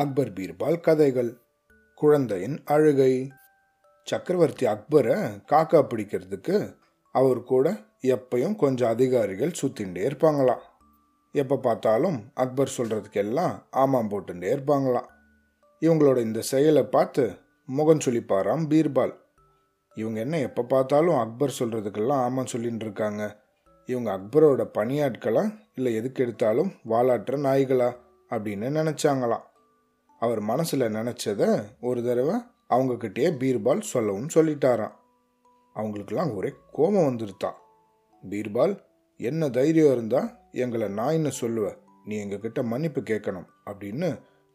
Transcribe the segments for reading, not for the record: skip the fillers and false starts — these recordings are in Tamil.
அக்பர் பீர்பால் கதைகள். குழந்தையின் அழுகை. சக்கரவர்த்தி அக்பரை காக்கா பிடிக்கிறதுக்கு அவர் கூட எப்பையும் கொஞ்சம் அதிகாரிகள் சுத்தின்ண்டே இருப்பாங்களாம். எப்போ பார்த்தாலும் அக்பர் சொல்கிறதுக்கெல்லாம் ஆமாம் போட்டுட்டே இருப்பாங்களாம். இவங்களோட இந்த செயலை பார்த்து முகம் சுழிப்பாராம் பீர்பால். இவங்க என்ன எப்போ பார்த்தாலும் அக்பர் சொல்கிறதுக்கெல்லாம் ஆமாம் சொல்லின்னு இருக்காங்க, இவங்க அக்பரோட பணியாட்களா இல்லை எதுக்கு எடுத்தாலும் வாலாட்டுற நாய்களா அப்படின்னு நினச்சாங்களாம். அவர் மனசில் நினச்சதை ஒரு தடவை அவங்கக்கிட்டேயே பீர்பால் சொல்லவும் சொல்லிட்டாராம். அவங்களுக்கெல்லாம் ஒரே கோபம் வந்துருத்தான். பீர்பால், என்ன தைரியம் இருந்தால் எங்களை நாயின்னு சொல்லுவ, நீ எங்ககிட்ட மன்னிப்பு கேட்கணும் அப்படின்னு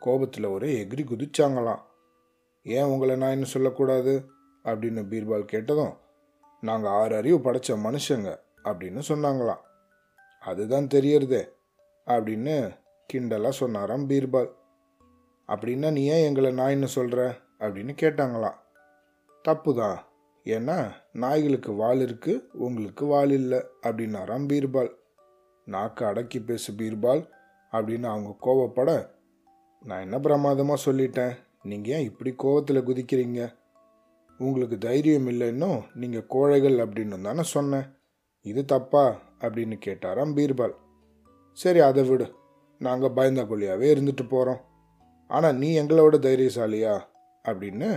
கோபத்தில் ஒரே எகிரி குதிச்சாங்களாம். ஏன் உங்களை நாயின்னு சொல்லக்கூடாது அப்படின்னு பீர்பால் கேட்டதும், நாங்கள் 6 அறிவு படைத்த மனுஷங்க அப்படின்னு சொன்னாங்களாம். அதுதான் தெரியறதே அப்படின்னு கிண்டலாக சொன்னாராம் பீர்பால். அப்படின்னா நீ ஏன் எங்களை நாயின்னு சொல்கிற அப்படின்னு கேட்டாங்களாம். தப்பு தான், ஏன்னா நாய்களுக்கு வால் இருக்குது, உங்களுக்கு வால் இல்லை அப்படின்னாராம் பீர்பால். நாக்கு அடக்கி பேசு பீர்பால் அப்படின்னு அவங்க கோவப்பட, நான் என்ன பிரமாதமாக சொல்லிட்டேன், நீங்கள் ஏன் இப்படி கோவத்தில் குதிக்கிறீங்க, உங்களுக்கு தைரியம் இல்லைன்னோ நீங்கள் கோழைகள் அப்படின்னு தானே சொன்னேன், இது தப்பா அப்படின்னு கேட்டாராம் பீர்பால். சரி அதை விடு, நாங்கள் பயந்தாக்குள்ளியாகவே இருந்துட்டு போகிறோம், ஆனால் நீ எங்களோட தைரியசாலியா அப்படின்னு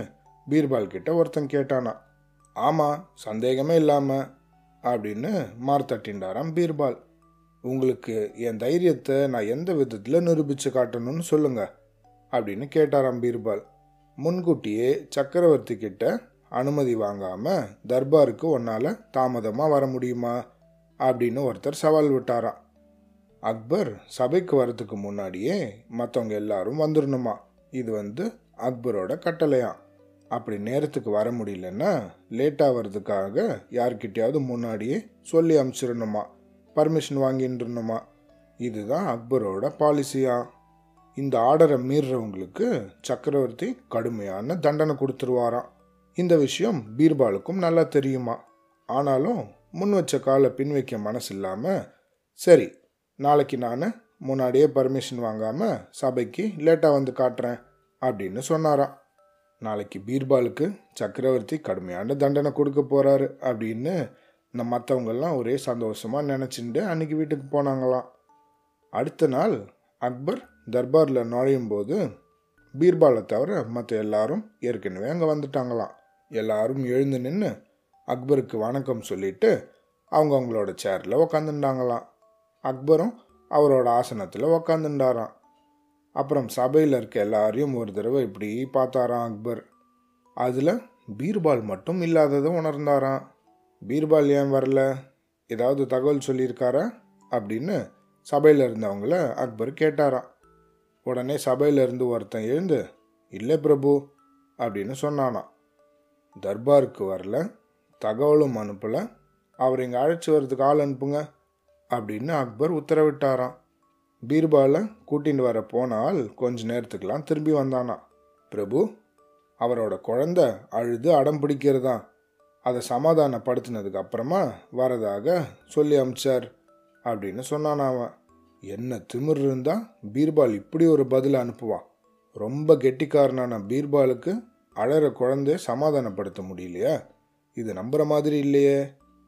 பீர்பால் கிட்ட ஒருத்தன் கேட்டானா. ஆமாம், சந்தேகமே இல்லாமல் அப்படின்னு மார்த்தட்டின்றாராம் பீர்பால். உங்களுக்கு என் தைரியத்தை நான் எந்த விதத்தில் நிரூபித்து காட்டணும்னு சொல்லுங்க அப்படின்னு கேட்டாராம் பீர்பால். முன்கூட்டியே சக்கரவர்த்தி கிட்ட அனுமதி வாங்காமல் தர்பாருக்கு உன்னால் தாமதமாக வர முடியுமா அப்படின்னு ஒருத்தர் சவால் விட்டாராம். அக்பர் சபைக்கு வரத்துக்கு முன்னாடியே மற்றவங்க எல்லாரும் வந்துடணுமா, இது அக்பரோட கட்டளையாம். அப்படி நேரத்துக்கு வர முடியலன்னா லேட்டாக வர்றதுக்காக யார்கிட்டையாவது முன்னாடியே சொல்லி அனுப்பிச்சிடணுமா, பர்மிஷன் வாங்கிட்டுருணுமா, இதுதான் அக்பரோட பாலிசியாக. இந்த ஆர்டரை மீறுறவங்களுக்கு சக்கரவர்த்தி கடுமையான தண்டனை கொடுத்துருவாராம். இந்த விஷயம் பீர்பாலுக்கும் நல்லா தெரியுமா. ஆனாலும் முன் வச்ச காலை பின் வைக்க மனசு இல்லாமல், சரி நாளைக்கு நான் முன்னாடியே பர்மிஷன் வாங்காமல் சபைக்கு லேட்டாக வந்து காட்டுறேன் அப்படின்னு சொன்னாராம். நாளைக்கு பீர்பாலுக்கு சக்கரவர்த்தி கடுமையான தண்டனை கொடுக்க போகிறாரு அப்படின்னு நம்ம மற்றவங்கெல்லாம் ஒரே சந்தோஷமாக நினச்சிட்டு அன்றைக்கி வீட்டுக்கு போனாங்களாம். அடுத்த நாள் அக்பர் தர்பாரில் நுழையும் போது பீர்பாலை தவிர மற்ற எல்லாரும் ஏற்கனவே அங்கே வந்துட்டாங்களாம். எல்லாரும் எழுந்து நின்று அக்பருக்கு வணக்கம் சொல்லிட்டு அவங்கவுங்களோட சேரில் உக்காந்துட்டாங்களாம். அக்பரும் அவரோட ஆசனத்தில் உக்காந்துட்டாராம். அப்புறம் சபையில் இருக்க எல்லாரையும் ஒரு தடவை இப்படி பார்த்தாராம் அக்பர். அதில் பீர்பால் மட்டும் இல்லாததை உணர்ந்தாராம். பீர்பால் ஏன் வரல, ஏதாவது தகவல் சொல்லியிருக்காரா அப்படின்னு சபையில் இருந்தவங்கள அக்பர் கேட்டாராம். உடனே சபையிலிருந்து ஒருத்தன் எழுந்து, இல்லை பிரபு அப்படின்னு சொன்னானா. தர்பாருக்கு வரல, தகவலும் அனுப்பலை, அவர் இங்கே அழைச்சி வர்றதுக்கு ஆள் அனுப்புங்க அப்படின்னு அக்பர் உத்தரவிட்டாராம். பீர்பாலை கூட்டிகிட்டு வர போனால் கொஞ்ச நேரத்துக்கெலாம் திரும்பி வந்தானா. பிரபு, அவரோட குழந்தை அழுது அடம் பிடிக்கிறதான், அதை சமாதானப்படுத்தினதுக்கு அப்புறமா வரதாக சொல்லி அனுப்பிச்சார் அப்படின்னு சொன்னான். அவன் என்ன திமிர் இருந்தால் பீர்பால் இப்படி ஒரு பதில் அனுப்புவான். ரொம்ப கெட்டிக்காரனான பீர்பாலுக்கு அழற குழந்தைய சமாதானப்படுத்த முடியலையா, இது நம்புகிற மாதிரி இல்லையே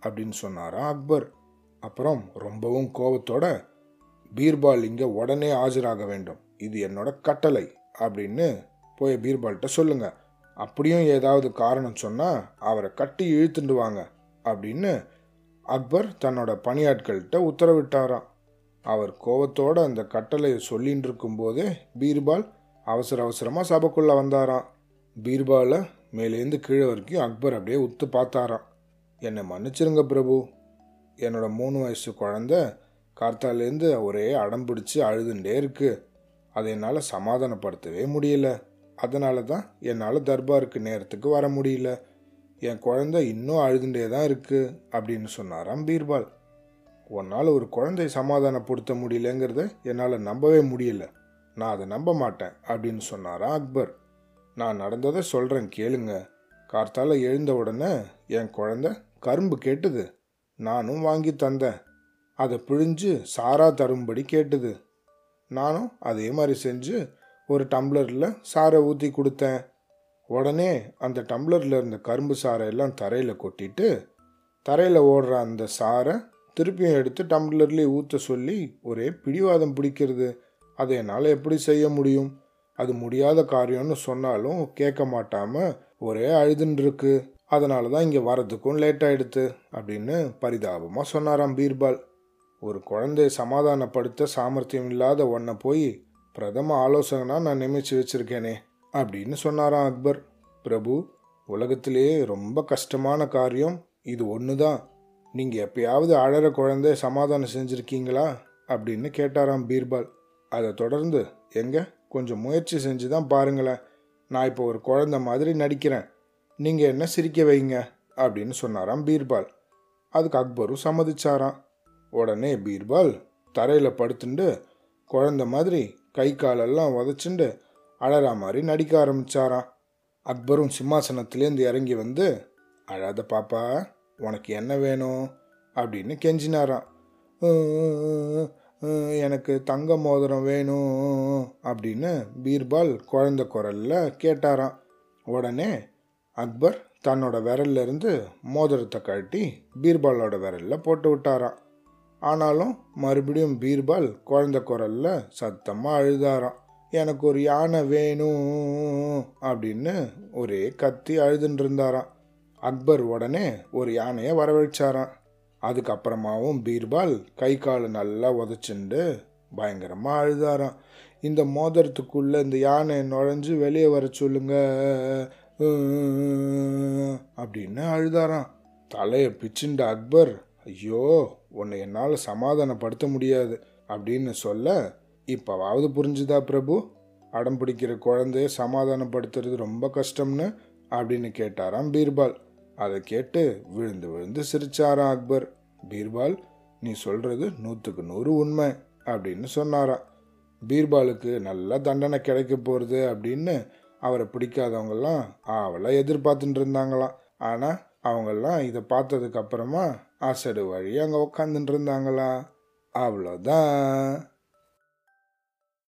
அப்படின்னு சொன்னாராம் அக்பர். அப்புறம் ரொம்பவும் கோபத்தோட, பீர்பால் இங்கே உடனே ஆஜராக வேண்டும், இது என்னோட கட்டளை அப்படின்னு போய் பீர்பால்கிட்ட சொல்லுங்க, அப்படியும் ஏதாவது காரணம் சொன்னால் அவரை கட்டி இழுத்துடுவாங்க அப்படின்னு அக்பர் தன்னோட பணியாட்கள்கிட்ட உத்தரவிட்டாராம். அவர் கோபத்தோடு அந்த கட்டளையை சொல்லின்னு இருக்கும்போதே பீர்பால் அவசர அவசரமாக சபைக்குள்ளே வந்தாராம். பீர்பாலை மேலேருந்து கீழே வரைக்கும் அக்பர் அப்படியே உத்து பார்த்தாராம். என்னை மன்னிச்சிருங்க பிரபு, என்னோட 3 வயசு குழந்த கார்த்தாலேருந்து ஒரே அடம்பிடிச்சு அழுதுண்டே இருக்குது, அதை என்னால் சமாதானப்படுத்தவே முடியல, அதனால தான் என்னால் தர்பாருக்கு நேரத்துக்கு வர முடியல, என் குழந்த இன்னும் அழுதுண்டே தான் இருக்குது அப்படின்னு சொன்னாராம் பீர்பால். உன்னால் ஒரு குழந்தையை சமாதானப்படுத்த முடியலங்கிறத என்னால் நம்பவே முடியல, நான் அதை நம்ப மாட்டேன் அப்படின்னு சொன்னாராம் அக்பர். நான் நடந்ததை சொல்கிறேன் கேளுங்க. கார்த்தால எழுந்த உடனே என் குழந்த கரும்பு கேட்டுது, நானும் வாங்கி தந்தேன், அதை பிழிஞ்சு சாரா தரும்படி கேட்டுது, நானும் அதே மாதிரி செஞ்சு ஒரு டம்ளரில் சாரை ஊற்றி கொடுத்தேன். உடனே அந்த டம்ளரில் இருந்த கரும்பு சாரை எல்லாம் தரையில் கொட்டிட்டு தரையில் ஓடுற அந்த சாரை திருப்பியும் எடுத்து டம்ளர்லேயே ஊற்ற சொல்லி ஒரே பிடிவாதம் பிடிக்கிறது. அதை என்னால் எப்படி செய்ய முடியும்? அது முடியாத காரியம்னு சொன்னாலும் கேட்க மாட்டாமல் ஒரே அழுதுன்ருக்கு. அதனால தான் இங்கே வரதுக்கும் லேட் ஆகிடுது அப்படின்னு பரிதாபமாக சொன்னாராம் பீர்பால். ஒரு குழந்தையை சமாதானப்படுத்த சாமர்த்தியம் இல்லாத ஒன்றை போய் பிரதம ஆலோசகனா நான் நியமித்து வச்சுருக்கேனே அப்படின்னு சொன்னாராம் அக்பர். பிரபு, உலகத்திலேயே ரொம்ப கஷ்டமான காரியம் இது ஒன்று தான். நீங்கள் எப்பயாவது அழற குழந்தை சமாதானம் செஞ்சுருக்கீங்களா அப்படின்னு கேட்டாராம் பீர்பால். அதை தொடர்ந்து, எங்கே கொஞ்சம் முயற்சி செஞ்சு தான் பாருங்களேன், நான் இப்போ ஒரு குழந்தை மாதிரி நடிக்கிறேன், நீங்கள் என்ன சிரிக்க வைங்க அப்படின்னு சொன்னாராம் பீர்பால். அதுக்கு அக்பரும் சம்மதிச்சாராம். உடனே பீர்பால் தரையில் படுத்துண்டு குழந்தை மாதிரி கை காலெல்லாம் உதச்சுண்டு அழற மாதிரி நடிக்க ஆரம்பித்தாராம். அக்பரும் சிம்மாசனத்துலேருந்து இறங்கி வந்து, அழாத பாப்பா, உனக்கு என்ன வேணும் அப்படின்னு கெஞ்சினாராம். எனக்கு தங்க மோதிரம் வேணும் அப்படின்னு பீர்பால் குழந்தை குரலில் கேட்டாராம். உடனே அக்பர் தன்னோட விரல்லிருந்து மோதிரத்தை கழட்டி பீர்பாலோட விரலில் போட்டு விட்டாராம். ஆனாலும் மறுபடியும் பீர்பால் குழந்தை குரலில் சத்தமாக அழுதாராம். எனக்கு ஒரு யானை வேணும் அப்படின்னு ஒரே கத்தி அழுதுன்னு இருந்தாராம். அக்பர் உடனே ஒரு யானையை வரவழைச்சாராம். அதுக்கப்புறமாவும் பீர்பால் கை காலை நல்லா உதச்சுண்டு பயங்கரமாக அழுதாராம். இந்த மோதிரத்துக்குள்ளே இந்த யானை நுழைஞ்சு வெளியே வர சொல்லுங்க அப்படின்னு அழுதாராம். தலையை பிச்சுண்ட அக்பர், ஐயோ உன்னை என்னால் சமாதானப்படுத்த முடியாது அப்படின்னு சொல்ல, இப்போவாவது புரிஞ்சுதா பிரபு, அடம் பிடிக்கிற குழந்தைய சமாதானப்படுத்துறது ரொம்ப கஷ்டம்னு அப்படின்னு கேட்டாராம் பீர்பால். அதை கேட்டு விழுந்து விழுந்து சிரிச்சாராம் அக்பர். பீர்பால், நீ சொல்கிறது 100% உண்மை அப்படின்னு சொன்னாராம். பீர்பாலுக்கு நல்லா தண்டனை கிடைக்க போகிறது அப்படின்னு அவரை பிடிக்காதவங்கெல்லாம் அவளாக எதிர்பார்த்துட்டு இருந்தாங்களாம். ஆனால் அவங்கெல்லாம் இதை பார்த்ததுக்கப்புறமா அசடு வழி அங்கே உக்காந்துட்டு இருந்தாங்களா. அவ்வளோதான்.